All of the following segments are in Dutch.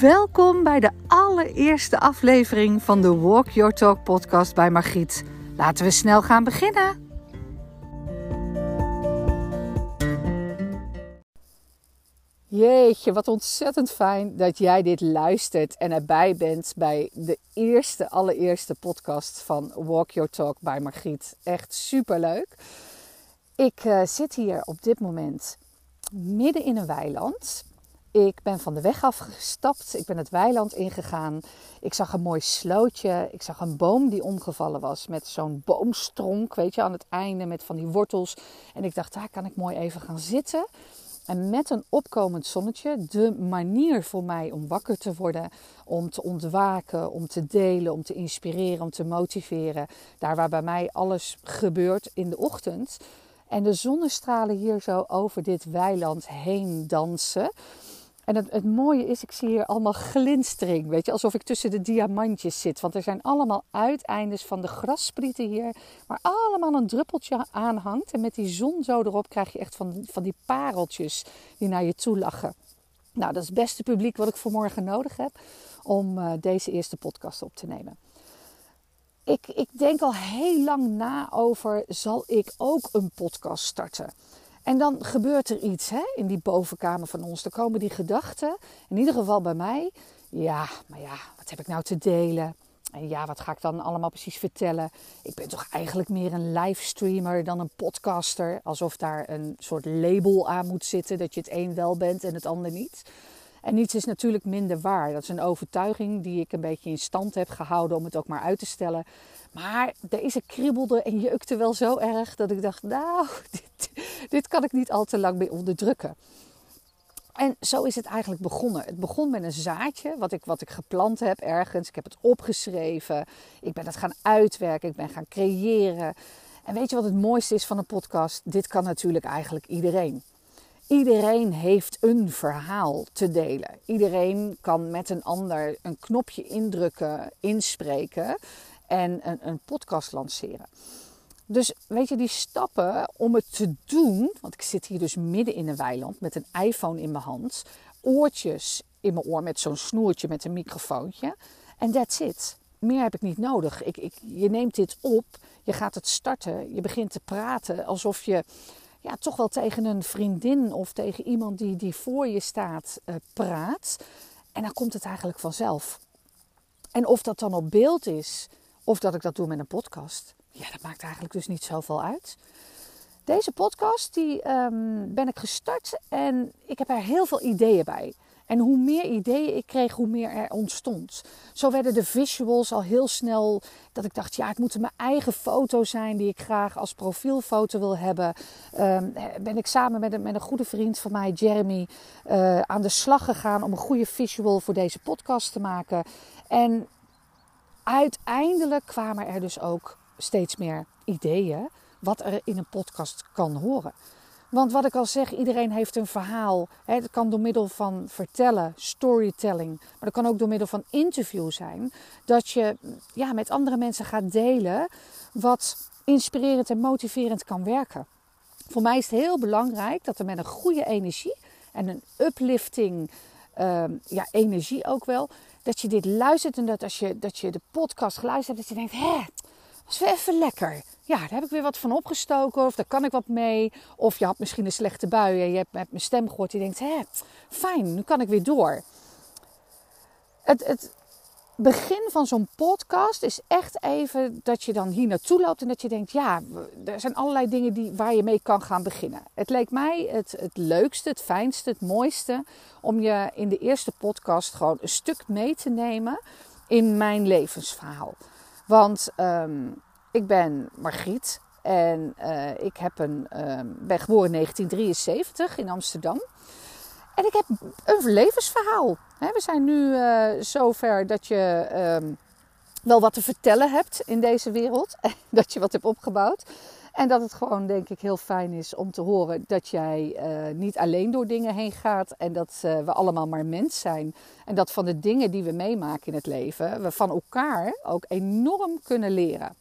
Welkom bij de allereerste aflevering van de Walk Your Talk podcast bij Margriet. Laten we snel gaan beginnen. Jeetje, wat ontzettend fijn dat jij dit luistert en erbij bent bij de allereerste podcast van Walk Your Talk bij Margriet. Echt superleuk. Ik zit hier op dit moment midden in een weiland. Ik ben van de weg afgestapt. Ik ben het weiland ingegaan. Ik zag een mooi slootje. Ik zag een boom die omgevallen was met zo'n boomstronk, weet je, aan het einde met van die wortels. En ik dacht, daar kan ik mooi even gaan zitten. En met een opkomend zonnetje, de manier voor mij om wakker te worden, om te ontwaken, om te delen, om te inspireren, om te motiveren. Daar waar bij mij alles gebeurt in de ochtend. En de zonnestralen hier zo over dit weiland heen dansen. En het mooie is, ik zie hier allemaal glinstering, weet je, alsof ik tussen de diamantjes zit. Want er zijn allemaal uiteindes van de grassprieten hier, maar allemaal een druppeltje aanhangt. En met die zon zo erop krijg je echt van die pareltjes die naar je toe lachen. Nou, dat is het beste publiek wat ik vanmorgen nodig heb om deze eerste podcast op te nemen. Ik denk al heel lang na over, zal ik ook een podcast starten? En dan gebeurt er iets in die bovenkamer van ons. Er komen die gedachten, in ieder geval bij mij. Ja, maar ja, wat heb ik nou te delen? En ja, wat ga ik dan allemaal precies vertellen? Ik ben toch eigenlijk meer een livestreamer dan een podcaster. Alsof daar een soort label aan moet zitten dat je het een wel bent en het ander niet. En niets is natuurlijk minder waar. Dat is een overtuiging die ik een beetje in stand heb gehouden om het ook maar uit te stellen. Maar deze kriebelde en jeukte wel zo erg dat ik dacht, nou, dit kan ik niet al te lang mee onderdrukken. En zo is het eigenlijk begonnen. Het begon met een zaadje wat ik geplant heb ergens. Ik heb het opgeschreven. Ik ben het gaan uitwerken. Ik ben gaan creëren. En weet je wat het mooiste is van een podcast? Dit kan natuurlijk eigenlijk iedereen. Iedereen heeft een verhaal te delen. Iedereen kan met een ander een knopje indrukken, inspreken en een podcast lanceren. Dus weet je, die stappen om het te doen, want ik zit hier dus midden in een weiland met een iPhone in mijn hand, oortjes in mijn oor met zo'n snoertje met een microfoontje en that's it. Meer heb ik niet nodig. Je neemt dit op, je gaat het starten, je begint te praten alsof je... Ja, toch wel tegen een vriendin of tegen iemand die voor je staat praat. En dan komt het eigenlijk vanzelf. En of dat dan op beeld is, of dat ik dat doe met een podcast. Ja, dat maakt eigenlijk dus niet zoveel uit. Deze podcast, die ben ik gestart en ik heb er heel veel ideeën bij. En hoe meer ideeën ik kreeg, hoe meer er ontstond. Zo werden de visuals al heel snel dat ik dacht, ja, het moet mijn eigen foto zijn die ik graag als profielfoto wil hebben. Ben ik samen met een goede vriend van mij, Jeremy, aan de slag gegaan om een goede visual voor deze podcast te maken. En uiteindelijk kwamen er dus ook steeds meer ideeën wat er in een podcast kan horen. Want wat ik al zeg, iedereen heeft een verhaal. Het kan door middel van vertellen, storytelling. Maar dat kan ook door middel van interview zijn. Dat je met andere mensen gaat delen wat inspirerend en motiverend kan werken. Voor mij is het heel belangrijk dat er met een goede energie en een uplifting energie ook wel. Dat je dit luistert en dat als je de podcast geluisterd hebt, dat je denkt, hé, dat is weer even lekker. Ja, daar heb ik weer wat van opgestoken of daar kan ik wat mee. Of je had misschien een slechte bui en je hebt mijn stem gehoord. Je denkt, hé, fijn, nu kan ik weer door. Het begin van zo'n podcast is echt even dat je dan hier naartoe loopt en dat je denkt, ja, er zijn allerlei dingen waar je mee kan gaan beginnen. Het leek mij het leukste, het fijnste, het mooiste om je in de eerste podcast gewoon een stuk mee te nemen in mijn levensverhaal. Want... Ik ben Margriet en ik heb ben geboren in 1973 in Amsterdam. En ik heb een levensverhaal. We zijn nu zover dat je wel wat te vertellen hebt in deze wereld. Dat je wat hebt opgebouwd. En dat het gewoon, denk ik, heel fijn is om te horen dat jij niet alleen door dingen heen gaat. En dat we allemaal maar mens zijn. En dat van de dingen die we meemaken in het leven, we van elkaar ook enorm kunnen leren.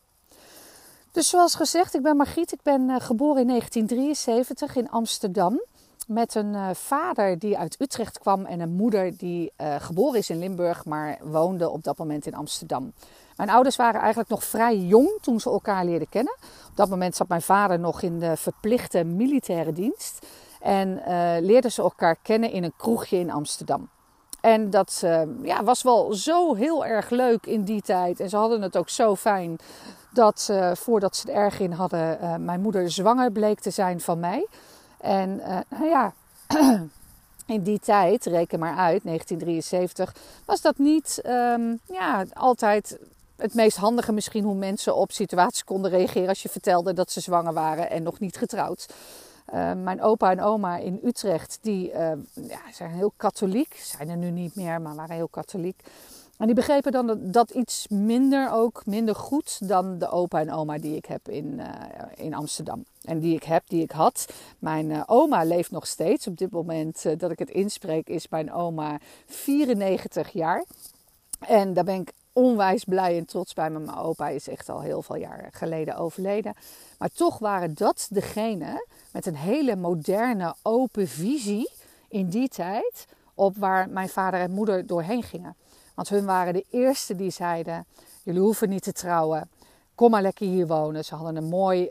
Dus zoals gezegd, ik ben Margriet, ik ben geboren in 1973 in Amsterdam. met een vader die uit Utrecht kwam en een moeder die geboren is in Limburg, maar woonde op dat moment in Amsterdam. Mijn ouders waren eigenlijk nog vrij jong toen ze elkaar leerden kennen. Op dat moment zat mijn vader nog in de verplichte militaire dienst en leerden ze elkaar kennen in een kroegje in Amsterdam. En dat was wel zo heel erg leuk in die tijd. En ze hadden het ook zo fijn dat voordat ze er erg in hadden, mijn moeder zwanger bleek te zijn van mij. En in die tijd, reken maar uit, 1973, was dat niet altijd het meest handige misschien hoe mensen op situaties konden reageren als je vertelde dat ze zwanger waren en nog niet getrouwd. Mijn opa en oma in Utrecht, die zijn heel katholiek. Zijn er nu niet meer, maar waren heel katholiek. En die begrepen dan dat iets minder ook, minder goed dan de opa en oma die ik heb in Amsterdam. En die ik had. Mijn oma leeft nog steeds. Op dit moment dat ik het inspreek is mijn oma 94 jaar. En daar ben ik onwijs blij en trots bij me. Mijn opa is echt al heel veel jaren geleden overleden. Maar toch waren dat degenen met een hele moderne, open visie in die tijd op waar mijn vader en moeder doorheen gingen. Want hun waren de eerste die zeiden, jullie hoeven niet te trouwen, kom maar lekker hier wonen. Ze hadden een mooi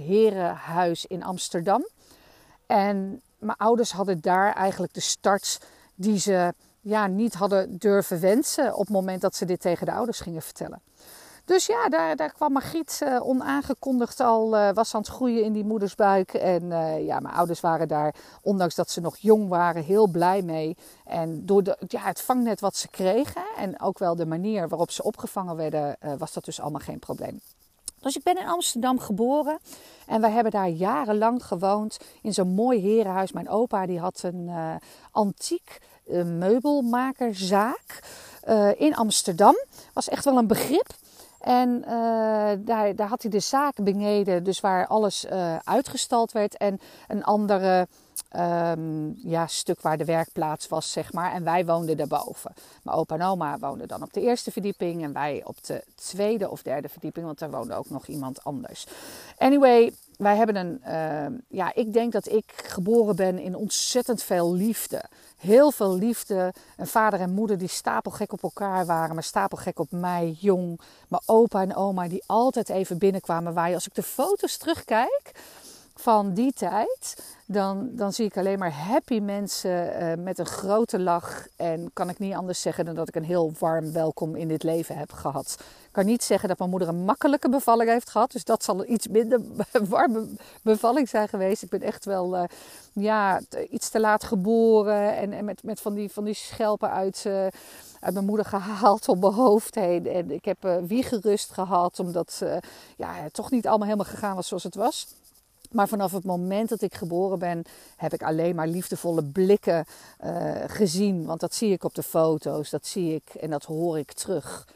herenhuis in Amsterdam. En mijn ouders hadden daar eigenlijk de start die ze niet hadden durven wensen op het moment dat ze dit tegen de ouders gingen vertellen. Dus daar kwam Margriet onaangekondigd al, was aan het groeien in die moedersbuik. En mijn ouders waren daar, ondanks dat ze nog jong waren, heel blij mee. En door het vangnet wat ze kregen en ook wel de manier waarop ze opgevangen werden, was dat dus allemaal geen probleem. Dus ik ben in Amsterdam geboren en we hebben daar jarenlang gewoond in zo'n mooi herenhuis. Mijn opa die had een antiek meubelmakerzaak in Amsterdam. Was echt wel een begrip. En daar had hij de zaak beneden, dus waar alles uitgestald werd. En een andere stuk waar de werkplaats was, zeg maar. En wij woonden daarboven. Mijn opa en oma woonden dan op de eerste verdieping. En wij op de tweede of derde verdieping, want daar woonde ook nog iemand anders. Anyway, wij hebben ik denk dat ik geboren ben in ontzettend veel liefde. Heel veel liefde. Een vader en moeder die stapelgek op elkaar waren, maar stapelgek op mij, jong. Mijn opa en oma die altijd even binnenkwamen waaien. Als ik de foto's terugkijk van die tijd, dan zie ik alleen maar happy mensen met een grote lach. En kan ik niet anders zeggen dan dat ik een heel warm welkom in dit leven heb gehad. Ik kan niet zeggen dat mijn moeder een makkelijke bevalling heeft gehad. Dus dat zal een iets minder warme bevalling zijn geweest. Ik ben echt wel iets te laat geboren. En met van die schelpen uit mijn moeder gehaald op mijn hoofd heen. En ik heb wiegerust gehad, omdat het toch niet allemaal helemaal gegaan was zoals het was. Maar vanaf het moment dat ik geboren ben, heb ik alleen maar liefdevolle blikken gezien. Want dat zie ik op de foto's, dat zie ik en dat hoor ik terug.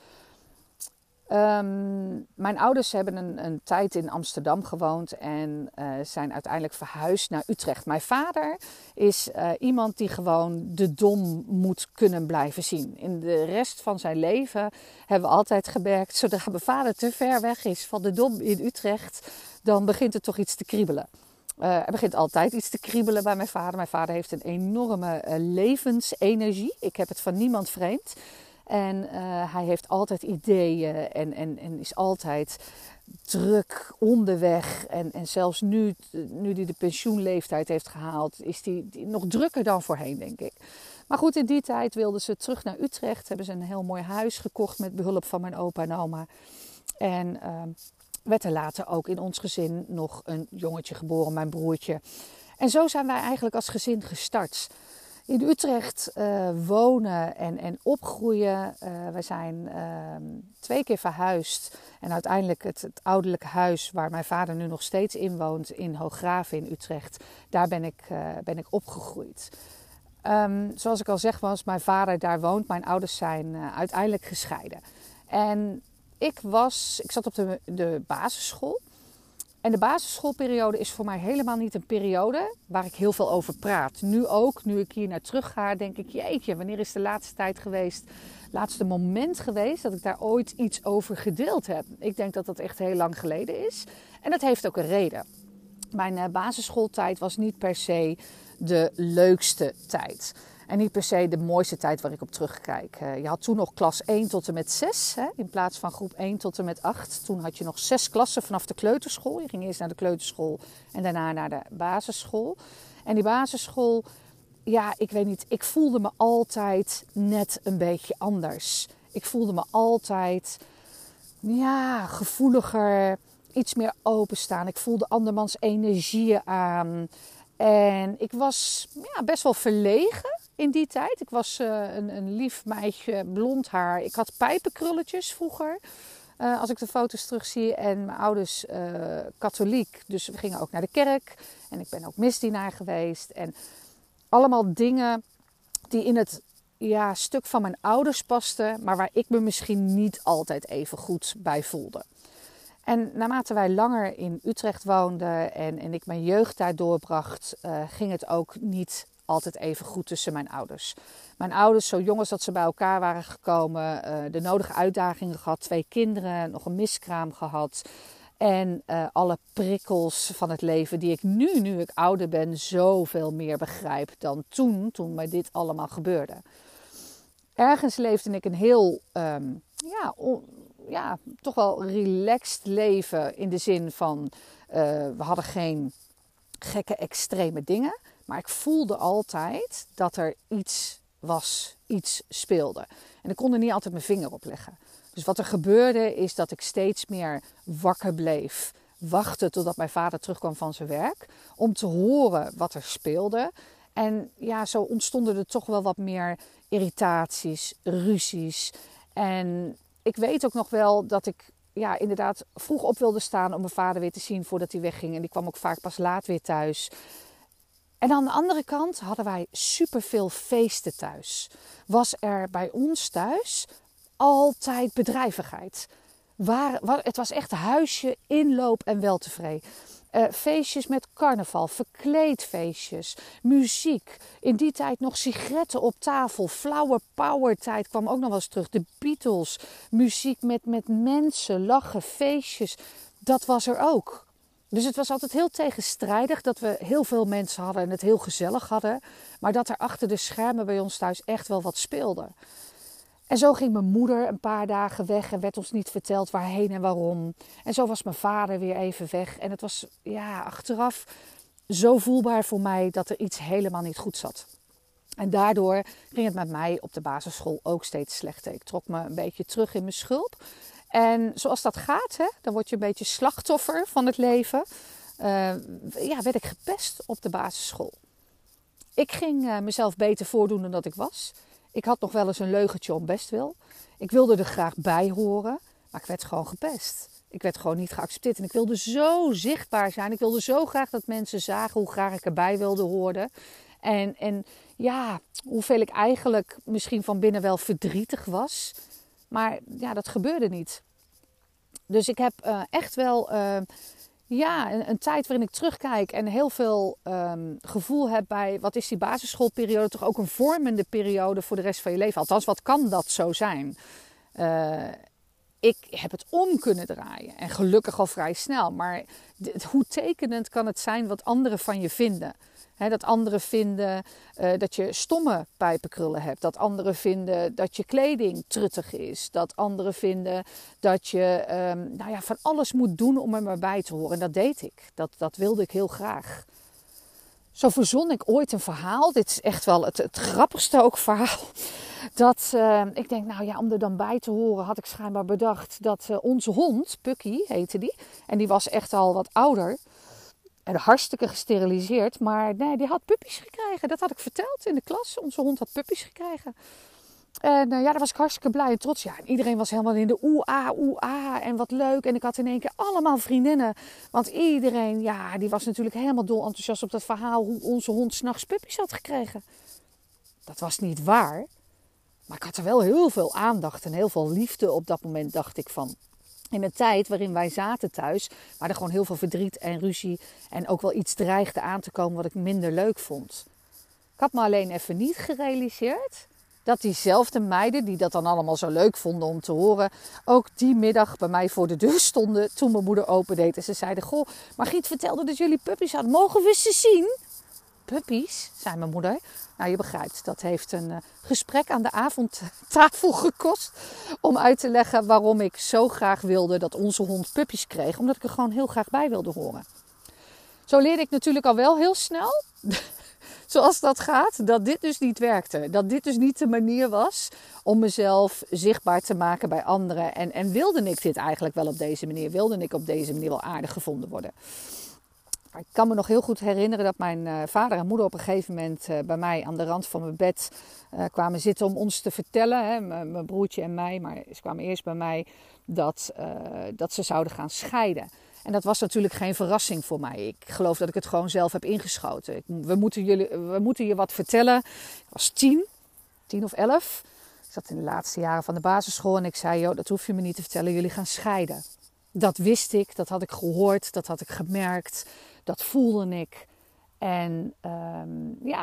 Mijn ouders hebben een tijd in Amsterdam gewoond en zijn uiteindelijk verhuisd naar Utrecht. Mijn vader is iemand die gewoon de Dom moet kunnen blijven zien. In de rest van zijn leven hebben we altijd gemerkt, zodra mijn vader te ver weg is van de Dom in Utrecht, dan begint er toch iets te kriebelen. Er begint altijd iets te kriebelen bij mijn vader. Mijn vader heeft een enorme levensenergie. Ik heb het van niemand vreemd. En hij heeft altijd ideeën en is altijd druk onderweg. En zelfs nu hij de pensioenleeftijd heeft gehaald, is hij nog drukker dan voorheen, denk ik. Maar goed, in die tijd wilden ze terug naar Utrecht. Hebben ze een heel mooi huis gekocht met behulp van mijn opa en oma. En werd er later ook in ons gezin nog een jongetje geboren, mijn broertje. En zo zijn wij eigenlijk als gezin gestart. In Utrecht wonen en opgroeien. Wij zijn 2 keer verhuisd. En uiteindelijk het ouderlijke huis waar mijn vader nu nog steeds in woont, in Hoograven in Utrecht, daar ben ik opgegroeid. Zoals ik al zeg, was mijn vader daar woont. Mijn ouders zijn uiteindelijk gescheiden. En ik zat op de basisschool. En de basisschoolperiode is voor mij helemaal niet een periode waar ik heel veel over praat. Nu ook, nu ik hier naar terug ga, denk ik, jeetje, wanneer is de laatste moment geweest dat ik daar ooit iets over gedeeld heb? Ik denk dat dat echt heel lang geleden is. En dat heeft ook een reden. Mijn basisschooltijd was niet per se de leukste tijd. En niet per se de mooiste tijd waar ik op terugkijk. Je had toen nog klas 1 tot en met 6. Hè, in plaats van groep 1 tot en met 8. Toen had je nog 6 klassen vanaf de kleuterschool. Je ging eerst naar de kleuterschool en daarna naar de basisschool. En die basisschool, ja, ik weet niet. Ik voelde me altijd net een beetje anders. Ik voelde me altijd, ja, gevoeliger. Iets meer openstaan. Ik voelde andermans energieën aan. En ik was best wel verlegen in die tijd. Ik was een lief meisje, blond haar. Ik had pijpenkrulletjes vroeger, als ik de foto's terugzie. En mijn ouders katholiek, dus we gingen ook naar de kerk. En ik ben ook misdienaar geweest. En allemaal dingen die in het stuk van mijn ouders pasten, maar waar ik me misschien niet altijd even goed bij voelde. En naarmate wij langer in Utrecht woonden en ik mijn jeugd daar doorbracht, ging het ook niet altijd even goed tussen mijn ouders. Mijn ouders, zo jong als dat ze bij elkaar waren gekomen, de nodige uitdagingen gehad. 2 kinderen, nog een miskraam gehad. En alle prikkels van het leven die ik nu ik ouder ben, zoveel meer begrijp dan toen mij dit allemaal gebeurde. Ergens leefde ik een heel toch wel relaxed leven in de zin van we hadden geen gekke extreme dingen. Maar ik voelde altijd dat er iets was, iets speelde. En ik kon er niet altijd mijn vinger op leggen. Dus wat er gebeurde is dat ik steeds meer wakker bleef. Wachten totdat mijn vader terugkwam van zijn werk. Om te horen wat er speelde. En ja, zo ontstonden er toch wel wat meer irritaties, ruzies. En ik weet ook nog wel dat ik inderdaad vroeg op wilde staan om mijn vader weer te zien voordat hij wegging. En die kwam ook vaak pas laat weer thuis. En aan de andere kant hadden wij superveel feesten thuis. Was er bij ons thuis altijd bedrijvigheid. Het was echt huisje, inloop en weltevreden. Feestjes met carnaval, verkleedfeestjes, muziek. In die tijd nog sigaretten op tafel. Flower power tijd kwam ook nog wel eens terug. De Beatles, muziek met mensen, lachen, feestjes. Dat was er ook. Dus het was altijd heel tegenstrijdig dat we heel veel mensen hadden en het heel gezellig hadden. Maar dat er achter de schermen bij ons thuis echt wel wat speelde. En zo ging mijn moeder een paar dagen weg en werd ons niet verteld waarheen en waarom. En zo was mijn vader weer even weg. En het was achteraf zo voelbaar voor mij dat er iets helemaal niet goed zat. En daardoor ging het met mij op de basisschool ook steeds slechter. Ik trok me een beetje terug in mijn schulp. En zoals dat gaat, dan word je een beetje slachtoffer van het leven. Werd ik gepest op de basisschool. Ik ging mezelf beter voordoen dan dat ik was. Ik had nog wel eens een leugentje om bestwil. Ik wilde er graag bij horen, maar ik werd gewoon gepest. Ik werd gewoon niet geaccepteerd. En ik wilde zo zichtbaar zijn. Ik wilde zo graag dat mensen zagen hoe graag ik erbij wilde horen. En hoeveel ik eigenlijk misschien van binnen wel verdrietig was. Maar dat gebeurde niet. Dus ik heb echt wel een tijd waarin ik terugkijk en heel veel gevoel heb bij wat is die basisschoolperiode toch ook een vormende periode voor de rest van je leven. Althans, wat kan dat zo zijn? Ik heb het om kunnen draaien en gelukkig al vrij snel. Maar hoe tekenend kan het zijn wat anderen van je vinden? Dat anderen vinden dat je stomme pijpenkrullen hebt. Dat anderen vinden dat je kleding truttig is. Dat anderen vinden dat je van alles moet doen om er maar bij te horen. En dat deed ik. Dat wilde ik heel graag. Zo verzon ik ooit een verhaal. Dit is echt wel het grappigste ook verhaal. Dat ik denk, om er dan bij te horen had ik schijnbaar bedacht dat onze hond, Pukkie heette die. En die was echt al wat ouder. En hartstikke gesteriliseerd, maar nee, die had puppies gekregen. Dat had ik verteld in de klas. Onze hond had puppies gekregen. En daar was ik hartstikke blij en trots. Ja, en iedereen was helemaal in de oeh-ah, en wat leuk. En ik had in één keer allemaal vriendinnen. Want iedereen, die was natuurlijk helemaal dol enthousiast op dat verhaal hoe onze hond 's nachts puppies had gekregen. Dat was niet waar. Maar ik had er wel heel veel aandacht en heel veel liefde op dat moment, dacht ik van. In een tijd waarin wij zaten thuis, waar er gewoon heel veel verdriet en ruzie en ook wel iets dreigde aan te komen wat ik minder leuk vond. Ik had me alleen even niet gerealiseerd dat diezelfde meiden, die dat dan allemaal zo leuk vonden om te horen, ook die middag bij mij voor de deur stonden toen mijn moeder opendeed. En ze zeiden, goh, Margriet vertelde dat jullie puppies hadden. Mogen we ze zien? Puppies, zei mijn moeder. Nou, je begrijpt, dat heeft een gesprek aan de avondtafel gekost om uit te leggen waarom ik zo graag wilde dat onze hond puppies kreeg. Omdat ik er gewoon heel graag bij wilde horen. Zo leerde ik natuurlijk al wel heel snel, zoals dat gaat, dat dit dus niet werkte. Dat dit dus niet de manier was om mezelf zichtbaar te maken bij anderen. En wilde ik dit eigenlijk wel op deze manier? Wilde ik op deze manier wel aardig gevonden worden? Ik kan me nog heel goed herinneren dat mijn vader en moeder op een gegeven moment bij mij aan de rand van mijn bed kwamen zitten om ons te vertellen, hè, mijn broertje en mij, maar ze kwamen eerst bij mij dat ze zouden gaan scheiden. En dat was natuurlijk geen verrassing voor mij. Ik geloof dat ik het gewoon zelf heb ingeschoten. We moeten je wat vertellen. Ik was 10 of 11. Ik zat in de laatste jaren van de basisschool en ik zei, joh, dat hoef je me niet te vertellen, jullie gaan scheiden. Dat wist ik, dat had ik gehoord, dat had ik gemerkt, dat voelde ik. En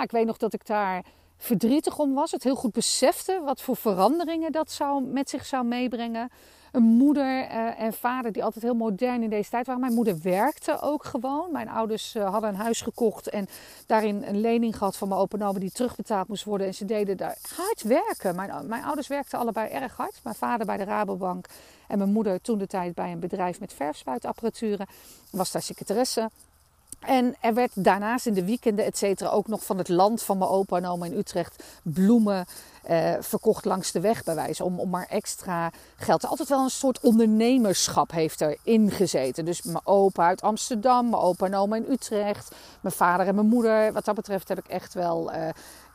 ik weet nog dat ik daar verdrietig om was. Het heel goed besefte wat voor veranderingen dat met zich zou meebrengen. Een moeder en vader die altijd heel modern in deze tijd waren. Mijn moeder werkte ook gewoon. Mijn ouders hadden een huis gekocht en daarin een lening gehad van mijn opa en oma die terugbetaald moest worden. En ze deden daar hard werken. Mijn ouders werkten allebei erg hard. Mijn vader bij de Rabobank en mijn moeder toentertijd bij een bedrijf met verfspuitapparaturen. Was daar secretaresse. En er werd daarnaast in de weekenden et cetera ook nog van het land van mijn opa en oma in Utrecht bloemen verkocht langs de weg bij wijze om maar extra geld. Altijd wel een soort ondernemerschap heeft erin gezeten. Dus mijn opa uit Amsterdam, mijn opa en oma in Utrecht, mijn vader en mijn moeder. Wat dat betreft heb ik echt wel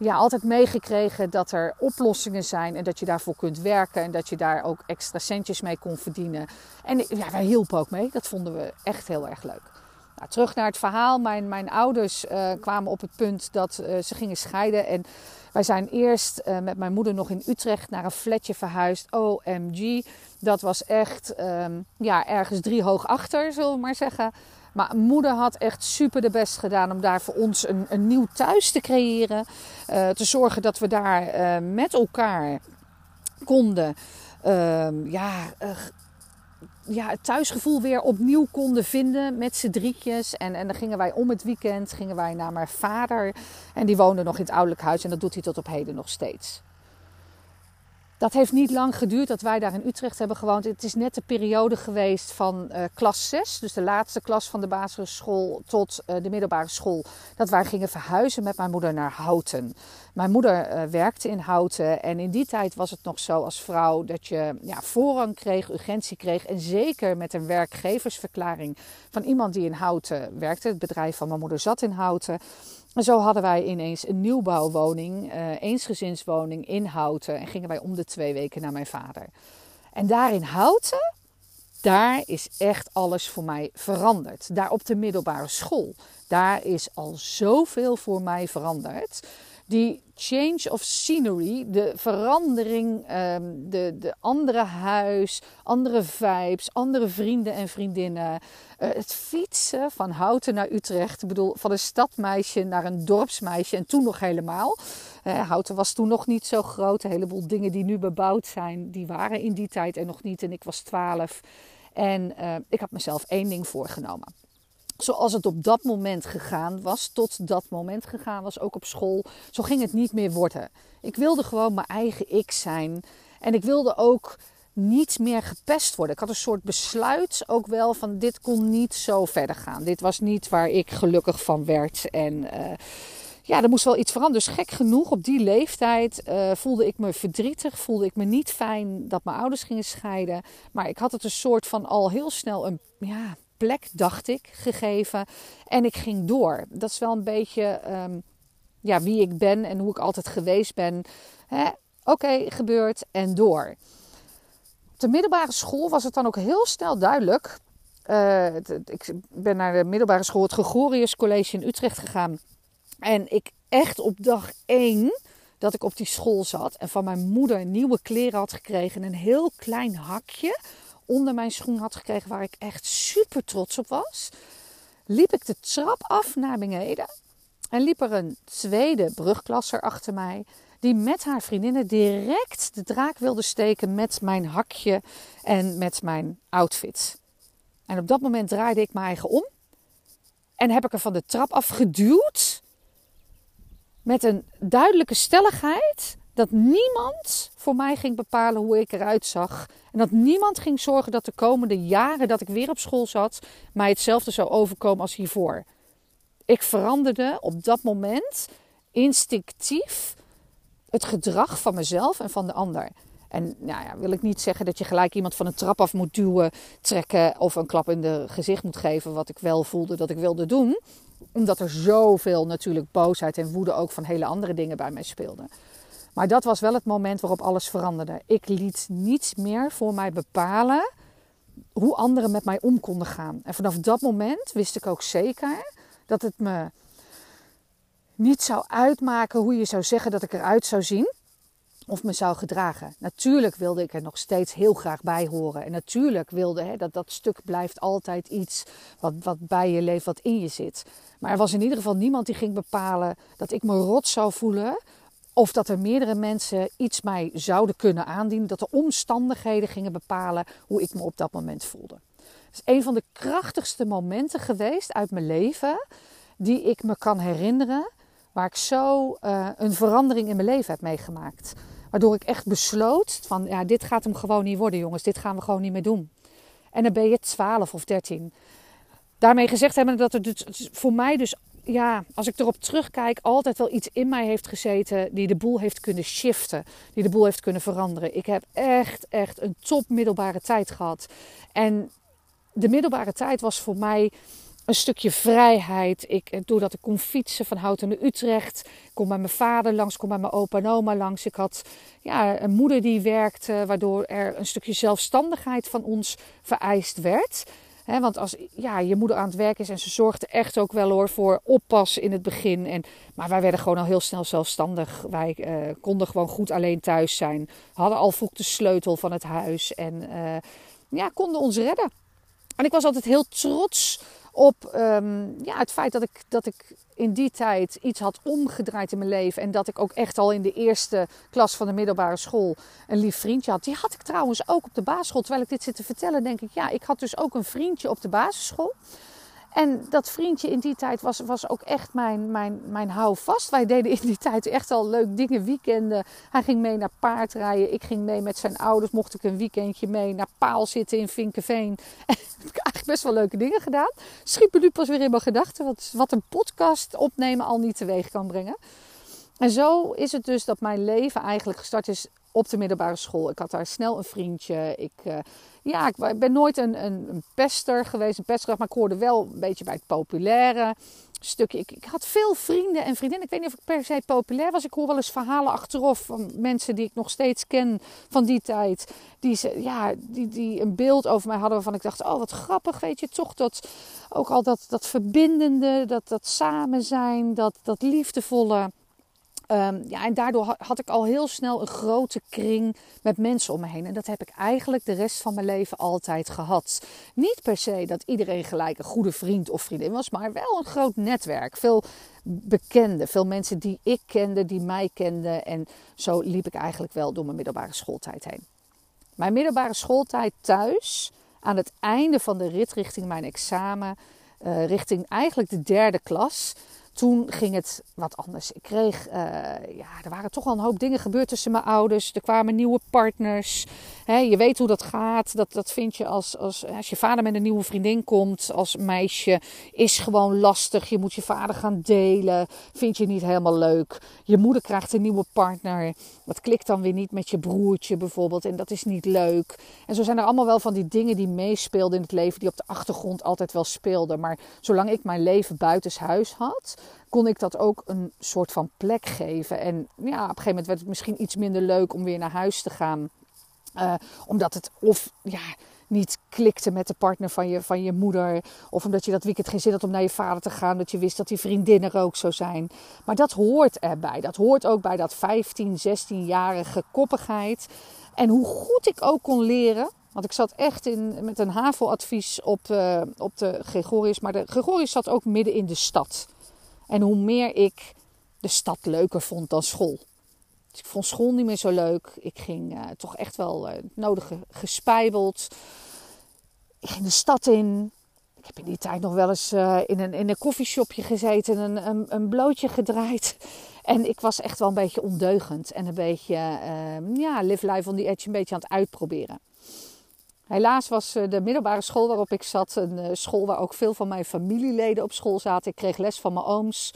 altijd meegekregen dat er oplossingen zijn en dat je daarvoor kunt werken en dat je daar ook extra centjes mee kon verdienen. En ja, wij hielpen ook mee. Dat vonden we echt heel erg leuk. Nou, terug naar het verhaal. Mijn ouders kwamen op het punt dat ze gingen scheiden. En wij zijn eerst met mijn moeder nog in Utrecht naar een flatje verhuisd. OMG, dat was echt ergens 3 hoog achter, zullen we maar zeggen. Maar moeder had echt super de best gedaan om daar voor ons een nieuw thuis te creëren. Te zorgen dat we daar met elkaar konden... het thuisgevoel weer opnieuw konden vinden met z'n drietjes. En dan gingen wij om het weekend naar mijn vader. En die woonde nog in het ouderlijk huis en dat doet hij tot op heden nog steeds. Dat heeft niet lang geduurd dat wij daar in Utrecht hebben gewoond. Het is net de periode geweest van klas 6, dus de laatste klas van de basisschool tot de middelbare school. Dat wij gingen verhuizen met mijn moeder naar Houten. Mijn moeder werkte in Houten en in die tijd was het nog zo als vrouw dat je voorrang kreeg, urgentie kreeg. En zeker met een werkgeversverklaring van iemand die in Houten werkte. Het bedrijf van mijn moeder zat in Houten. En zo hadden wij ineens een nieuwbouwwoning, eensgezinswoning in Houten. En gingen wij om de 2 weken naar mijn vader. En daar in Houten, daar is echt alles voor mij veranderd. Daar op de middelbare school, daar is al zoveel voor mij veranderd. Die change of scenery, de verandering, de andere huis, andere vibes, andere vrienden en vriendinnen. Het fietsen van Houten naar Utrecht. Ik bedoel, van een stadmeisje naar een dorpsmeisje en toen nog helemaal. Houten was toen nog niet zo groot. Een heleboel dingen die nu bebouwd zijn, die waren in die tijd er nog niet. En ik was 12 en ik had mezelf 1 ding voorgenomen. Zoals het op dat moment gegaan was, ook op school. Zo ging het niet meer worden. Ik wilde gewoon mijn eigen ik zijn. En ik wilde ook niet meer gepest worden. Ik had een soort besluit ook wel van dit kon niet zo verder gaan. Dit was niet waar ik gelukkig van werd. En er moest wel iets veranderen. Dus gek genoeg, op die leeftijd voelde ik me verdrietig. Voelde ik me niet fijn dat mijn ouders gingen scheiden. Maar ik had het een soort van al heel snel een... plek, dacht ik, gegeven. En ik ging door. Dat is wel een beetje wie ik ben en hoe ik altijd geweest ben. Oké, gebeurt en door. Op de middelbare school was het dan ook heel snel duidelijk. Ik ben naar de middelbare school, het Gregorius College in Utrecht gegaan. En ik echt op dag 1... dat ik op die school zat en van mijn moeder nieuwe kleren had gekregen. Een heel klein hakje onder mijn schoen had gekregen waar ik echt super trots op was, liep ik de trap af naar beneden. En liep er een tweede brugklasser achter mij, die met haar vriendinnen direct de draak wilde steken met mijn hakje en met mijn outfit. En op dat moment draaide ik mijn eigen om en heb ik er van de trap af geduwd met een duidelijke stelligheid dat niemand voor mij ging bepalen hoe ik eruit zag. En dat niemand ging zorgen dat de komende jaren dat ik weer op school zat mij hetzelfde zou overkomen als hiervoor. Ik veranderde op dat moment instinctief het gedrag van mezelf en van de ander. En nou ja, wil ik niet zeggen dat je gelijk iemand van een trap af moet duwen, trekken of een klap in de gezicht moet geven, wat ik wel voelde dat ik wilde doen. Omdat er zoveel natuurlijk boosheid en woede ook van hele andere dingen bij mij speelden. Maar dat was wel het moment waarop alles veranderde. Ik liet niets meer voor mij bepalen hoe anderen met mij om konden gaan. En vanaf dat moment wist ik ook zeker dat het me niet zou uitmaken hoe je zou zeggen dat ik eruit zou zien of me zou gedragen. Natuurlijk wilde ik er nog steeds heel graag bij horen. En natuurlijk wilde dat stuk blijft altijd iets wat bij je leeft, wat in je zit. Maar er was in ieder geval niemand die ging bepalen dat ik me rot zou voelen of dat er meerdere mensen iets mij zouden kunnen aandienen, dat de omstandigheden gingen bepalen hoe ik me op dat moment voelde. Het is een van de krachtigste momenten geweest uit mijn leven die ik me kan herinneren, waar ik zo een verandering in mijn leven heb meegemaakt. Waardoor ik echt besloot van, ja, dit gaat hem gewoon niet worden, jongens. Dit gaan we gewoon niet meer doen. En dan ben je 12 of 13. Daarmee gezegd hebben dat het dus voor mij dus, ja, als ik erop terugkijk, altijd wel iets in mij heeft gezeten die de boel heeft kunnen shiften. Die de boel heeft kunnen veranderen. Ik heb echt een top middelbare tijd gehad. En de middelbare tijd was voor mij een stukje vrijheid. Doordat ik kon fietsen van Houten naar Utrecht. Ik kon bij mijn vader langs, kon bij mijn opa en oma langs. Ik had een moeder die werkte, waardoor er een stukje zelfstandigheid van ons vereist werd. He, want als je moeder aan het werk is en ze zorgde echt ook wel hoor voor oppas in het begin. Maar wij werden gewoon al heel snel zelfstandig. Wij konden gewoon goed alleen thuis zijn. Hadden al vroeg de sleutel van het huis en konden ons redden. En ik was altijd heel trots op het feit dat ik in die tijd iets had omgedraaid in mijn leven. En dat ik ook echt al in de eerste klas van de middelbare school een lief vriendje had. Die had ik trouwens ook op de basisschool. Terwijl ik dit zit te vertellen, denk ik, ik had dus ook een vriendje op de basisschool. En dat vriendje in die tijd was ook echt mijn houvast. Wij deden in die tijd echt al leuk dingen, weekenden. Hij ging mee naar paardrijden. Ik ging mee met zijn ouders. Mocht ik een weekendje mee naar Paal zitten in Vinkeveen. En heb ik eigenlijk best wel leuke dingen gedaan. Schiet me nu pas weer in mijn gedachten. Wat een podcast opnemen al niet teweeg kan brengen. En zo is het dus dat mijn leven eigenlijk gestart is op de middelbare school. Ik had daar snel een vriendje. Ik ben nooit een pester geweest, maar ik hoorde wel een beetje bij het populaire stukje. Ik had veel vrienden en vriendinnen. Ik weet niet of ik per se populair was. Ik hoor wel eens verhalen achteraf van mensen die ik nog steeds ken van die tijd. Die een beeld over mij hadden waarvan ik dacht, oh wat grappig, weet je toch. Dat ook al dat verbindende, dat samen zijn, dat liefdevolle. En daardoor had ik al heel snel een grote kring met mensen om me heen. En dat heb ik eigenlijk de rest van mijn leven altijd gehad. Niet per se dat iedereen gelijk een goede vriend of vriendin was, maar wel een groot netwerk. Veel bekenden, veel mensen die ik kende, die mij kenden. En zo liep ik eigenlijk wel door mijn middelbare schooltijd heen. Mijn middelbare schooltijd thuis, aan het einde van de rit richting mijn examen, richting eigenlijk de derde klas. Toen ging het wat anders. Ik kreeg, er waren toch al een hoop dingen gebeurd tussen mijn ouders. Er kwamen nieuwe partners. He, je weet hoe dat gaat. Dat vind je als je vader met een nieuwe vriendin komt. Als meisje is gewoon lastig. Je moet je vader gaan delen. Vind je niet helemaal leuk. Je moeder krijgt een nieuwe partner. Dat klikt dan weer niet met je broertje bijvoorbeeld. En dat is niet leuk. En zo zijn er allemaal wel van die dingen die meespeelden in het leven. Die op de achtergrond altijd wel speelden. Maar zolang ik mijn leven buitenshuis had, kon ik dat ook een soort van plek geven. En op een gegeven moment werd het misschien iets minder leuk om weer naar huis te gaan. Omdat het niet klikte met de partner van je moeder. Of omdat je dat weekend geen zin had om naar je vader te gaan. Dat je wist dat die vriendin er ook zou zijn. Maar dat hoort erbij. Dat hoort ook bij dat 15, 16-jarige koppigheid. En hoe goed ik ook kon leren. Want ik zat echt met een HAVO-advies op de Gregorius. Maar de Gregorius zat ook midden in de stad. En hoe meer ik de stad leuker vond dan school. Dus ik vond school niet meer zo leuk. Ik ging toch echt wel nodig gespijbeld. Ik ging de stad in. Ik heb in die tijd nog wel eens in een koffieshopje gezeten en een blootje gedraaid. En ik was echt wel een beetje ondeugend. En een beetje live life on the edge, een beetje aan het uitproberen. Helaas was de middelbare school waarop ik zat een school waar ook veel van mijn familieleden op school zaten. Ik kreeg les van mijn ooms.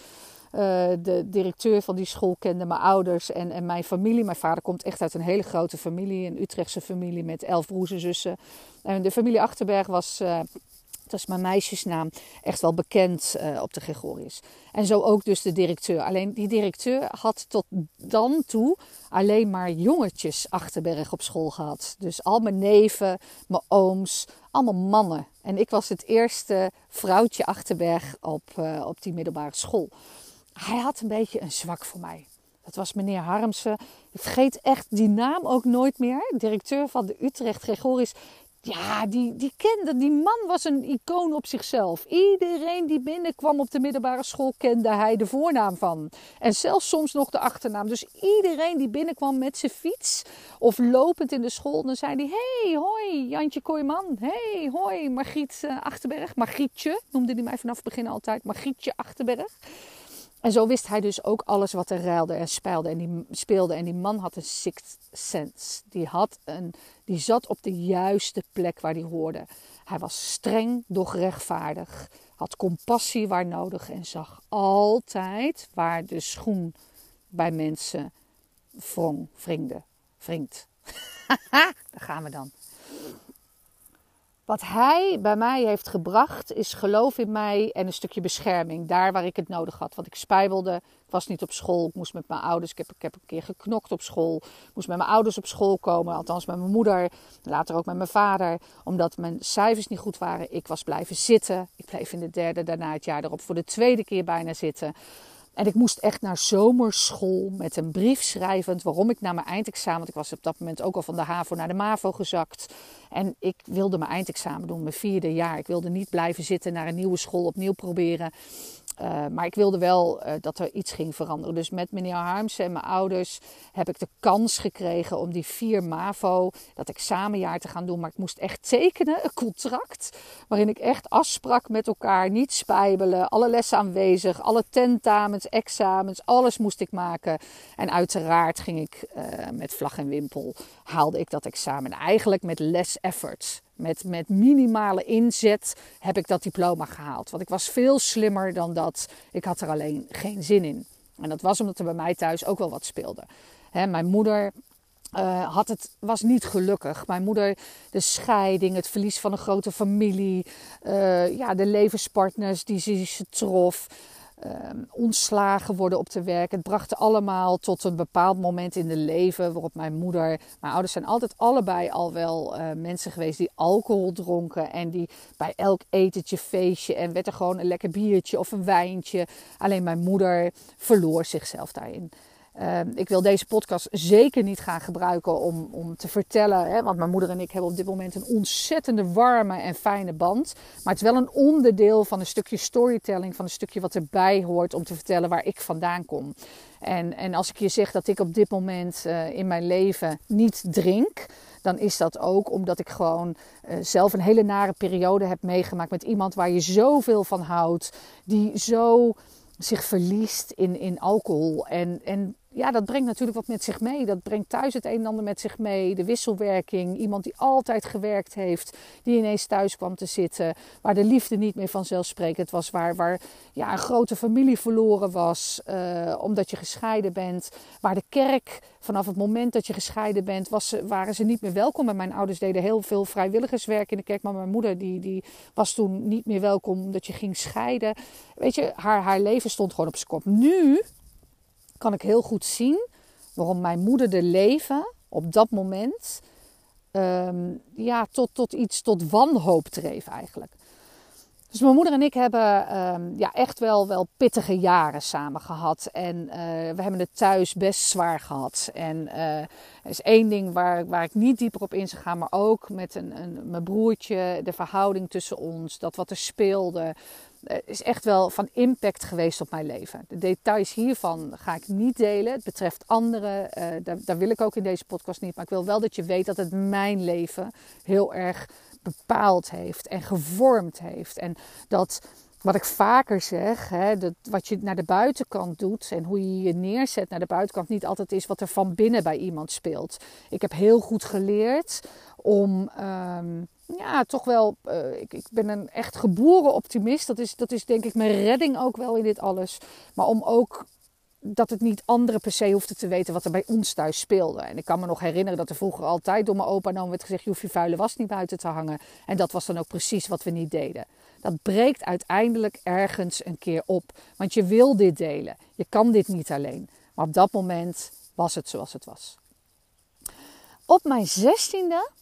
De directeur van die school kende mijn ouders en mijn familie. Mijn vader komt echt uit een hele grote familie. Een Utrechtse familie met 11 broers en zussen. En de familie Achterberg was, dat is mijn meisjesnaam, echt wel bekend op de Gregorius. En zo ook dus de directeur. Alleen die directeur had tot dan toe alleen maar jongetjes Achterberg op school gehad. Dus al mijn neven, mijn ooms, allemaal mannen. En ik was het eerste vrouwtje Achterberg op die middelbare school. Hij had een beetje een zwak voor mij. Dat was meneer Harmsen. Ik vergeet echt die naam ook nooit meer. Directeur van de Utrecht Gregorius. Ja, die man was een icoon op zichzelf. Iedereen die binnenkwam op de middelbare school kende hij de voornaam van. En zelfs soms nog de achternaam. Dus iedereen die binnenkwam met zijn fiets of lopend in de school, dan zei hij: hey, hoi, Jantje Kooijman. Hey, hoi, Margriet Achterberg. Margrietje noemde hij mij vanaf het begin altijd. Margrietje Achterberg. En zo wist hij dus ook alles wat er ruilde en speelde. En die speelde. En die man had een sixth sense. Die zat op de juiste plek waar hij hoorde. Hij was streng, doch rechtvaardig. Had compassie waar nodig. En zag altijd waar de schoen bij mensen wringt. Daar gaan we dan. Wat hij bij mij heeft gebracht is geloof in mij en een stukje bescherming. Daar waar ik het nodig had. Want ik spijbelde. Ik was niet op school. Ik moest met mijn ouders. Ik heb een keer geknokt op school. Ik moest met mijn ouders op school komen. Althans met mijn moeder. Later ook met mijn vader. Omdat mijn cijfers niet goed waren. Ik was blijven zitten. Ik bleef in de derde. Daarna het jaar erop voor de tweede keer bijna zitten. En ik moest echt naar zomerschool met een brief schrijvend waarom ik na mijn eindexamen, want ik was op dat moment ook al van de HAVO naar de MAVO gezakt. En ik wilde mijn eindexamen doen, mijn 4e jaar. Ik wilde niet blijven zitten naar een nieuwe school opnieuw proberen. Maar ik wilde wel dat er iets ging veranderen. Dus met meneer Harmsen en mijn ouders heb ik de kans gekregen om die 4 MAVO, dat examenjaar te gaan doen. Maar ik moest echt tekenen, een contract, waarin ik echt afsprak met elkaar. Niet spijbelen, alle lessen aanwezig, alle tentamens, examens, alles moest ik maken. En uiteraard ging ik met vlag en wimpel, haalde ik dat examen. Eigenlijk met less effort. Met minimale inzet heb ik dat diploma gehaald. Want ik was veel slimmer dan dat. Ik had er alleen geen zin in. En dat was omdat er bij mij thuis ook wel wat speelde. Mijn moeder was niet gelukkig. Mijn moeder, de scheiding, het verlies van een grote familie. De levenspartners die ze trof. Ontslagen worden op de werk. Het bracht allemaal tot een bepaald moment in de leven waarop mijn ouders zijn altijd allebei al wel mensen geweest die alcohol dronken en die bij elk etentje, feestje en werd er gewoon een lekker biertje of een wijntje. Alleen mijn moeder verloor zichzelf daarin. Ik wil deze podcast zeker niet gaan gebruiken om te vertellen. Hè, want mijn moeder en ik hebben op dit moment een ontzettende warme en fijne band. Maar het is wel een onderdeel van een stukje storytelling. Van een stukje wat erbij hoort om te vertellen waar ik vandaan kom. En als ik je zeg dat ik op dit moment in mijn leven niet drink, dan is dat ook omdat ik gewoon zelf een hele nare periode heb meegemaakt met iemand waar je zoveel van houdt. Die zo zich verliest in alcohol. En dat brengt natuurlijk wat met zich mee. Dat brengt thuis het een en ander met zich mee. De wisselwerking. Iemand die altijd gewerkt heeft. Die ineens thuis kwam te zitten. Waar de liefde niet meer vanzelfsprekend was. Waar een grote familie verloren was. Omdat je gescheiden bent. Waar de kerk, vanaf het moment dat je gescheiden bent, waren ze niet meer welkom. En mijn ouders deden heel veel vrijwilligerswerk in de kerk. Maar mijn moeder die was toen niet meer welkom omdat je ging scheiden. Weet je, haar leven stond gewoon op zijn kop. Nu kan ik heel goed zien waarom mijn moeder de leven op dat moment tot wanhoop dreef eigenlijk. Dus mijn moeder en ik hebben echt wel pittige jaren samen gehad. En we hebben het thuis best zwaar gehad. En er is één ding waar ik niet dieper op in zou gaan, maar ook met mijn broertje, de verhouding tussen ons, dat wat er speelde. is echt wel van impact geweest op mijn leven. De details hiervan ga ik niet delen. Het betreft anderen. Daar wil ik ook in deze podcast niet. Maar ik wil wel dat je weet dat het mijn leven heel erg bepaald heeft en gevormd heeft. En dat, wat ik vaker zeg, hè, dat wat je naar de buitenkant doet en hoe je je neerzet naar de buitenkant niet altijd is wat er van binnen bij iemand speelt. Ik heb heel goed geleerd om... ik ben een echt geboren optimist. Dat is denk ik mijn redding ook wel in dit alles. Maar om ook dat het niet anderen per se hoefden te weten wat er bij ons thuis speelde. En ik kan me nog herinneren dat er vroeger altijd door mijn opa en oom werd gezegd... je hoeft je vuile was niet buiten te hangen. En dat was dan ook precies wat we niet deden. Dat breekt uiteindelijk ergens een keer op. Want je wil dit delen. Je kan dit niet alleen. Maar op dat moment was het zoals het was. Op mijn 16e...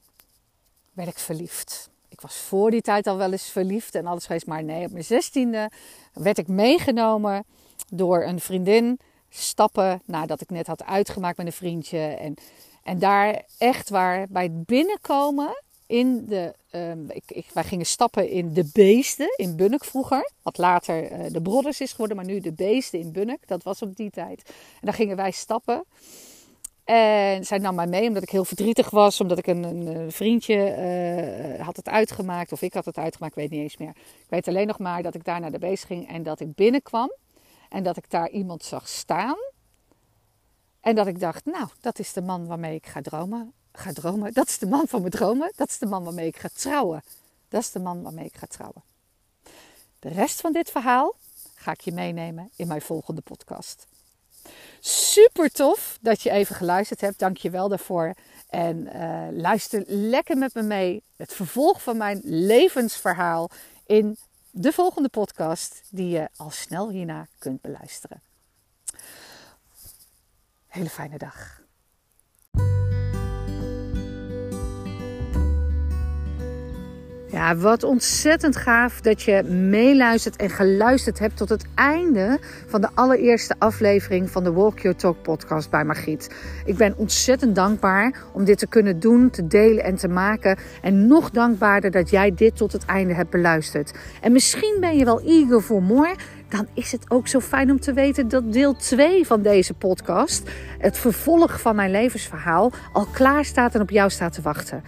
werd ik verliefd. Ik was voor die tijd al wel eens verliefd en alles geweest. Maar nee, op mijn 16e werd ik meegenomen door een vriendin. Stappen nadat ik net had uitgemaakt met een vriendje. En daar echt waar bij het binnenkomen... in de, wij gingen stappen in De Beesten in Bunnik vroeger. Wat later De Broeders is geworden, maar nu De Beesten in Bunnik. Dat was op die tijd. En daar gingen wij stappen. En zij nam mij mee omdat ik heel verdrietig was. Omdat ik een vriendje had het uitgemaakt. Of ik had het uitgemaakt, ik weet niet eens meer. Ik weet alleen nog maar dat ik daar naar de beest ging. En dat ik binnenkwam. En dat ik daar iemand zag staan. En dat ik dacht, nou, dat is de man waarmee ik ga dromen. Dat is de man van mijn dromen. Dat is de man waarmee ik ga trouwen. Dat is de man waarmee ik ga trouwen. De rest van dit verhaal ga ik je meenemen in mijn volgende podcast. Super tof dat je even geluisterd hebt. Dank je wel daarvoor. En luister lekker met me mee. Het vervolg van mijn levensverhaal in de volgende podcast. Die je al snel hierna kunt beluisteren. Hele fijne dag. Ja, wat ontzettend gaaf dat je meeluistert en geluisterd hebt tot het einde van de allereerste aflevering van de Walk Your Talk podcast bij Margriet. Ik ben ontzettend dankbaar om dit te kunnen doen, te delen en te maken. En nog dankbaarder dat jij dit tot het einde hebt beluisterd. En misschien ben je wel eager voor more. Dan is het ook zo fijn om te weten dat deel 2 van deze podcast, het vervolg van mijn levensverhaal, al klaar staat en op jou staat te wachten.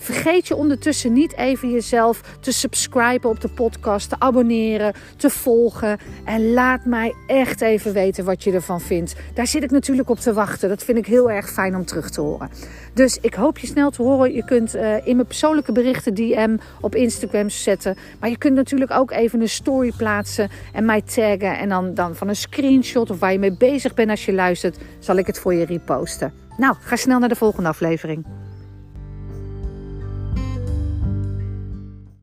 Vergeet je ondertussen niet even jezelf te subscriben op de podcast, te abonneren, te volgen. En laat mij echt even weten wat je ervan vindt. Daar zit ik natuurlijk op te wachten. Dat vind ik heel erg fijn om terug te horen. Dus ik hoop je snel te horen. Je kunt in mijn persoonlijke berichten DM op Instagram zetten. Maar je kunt natuurlijk ook even een story plaatsen en mij taggen. En dan van een screenshot of waar je mee bezig bent als je luistert, zal ik het voor je reposten. Nou, ga snel naar de volgende aflevering.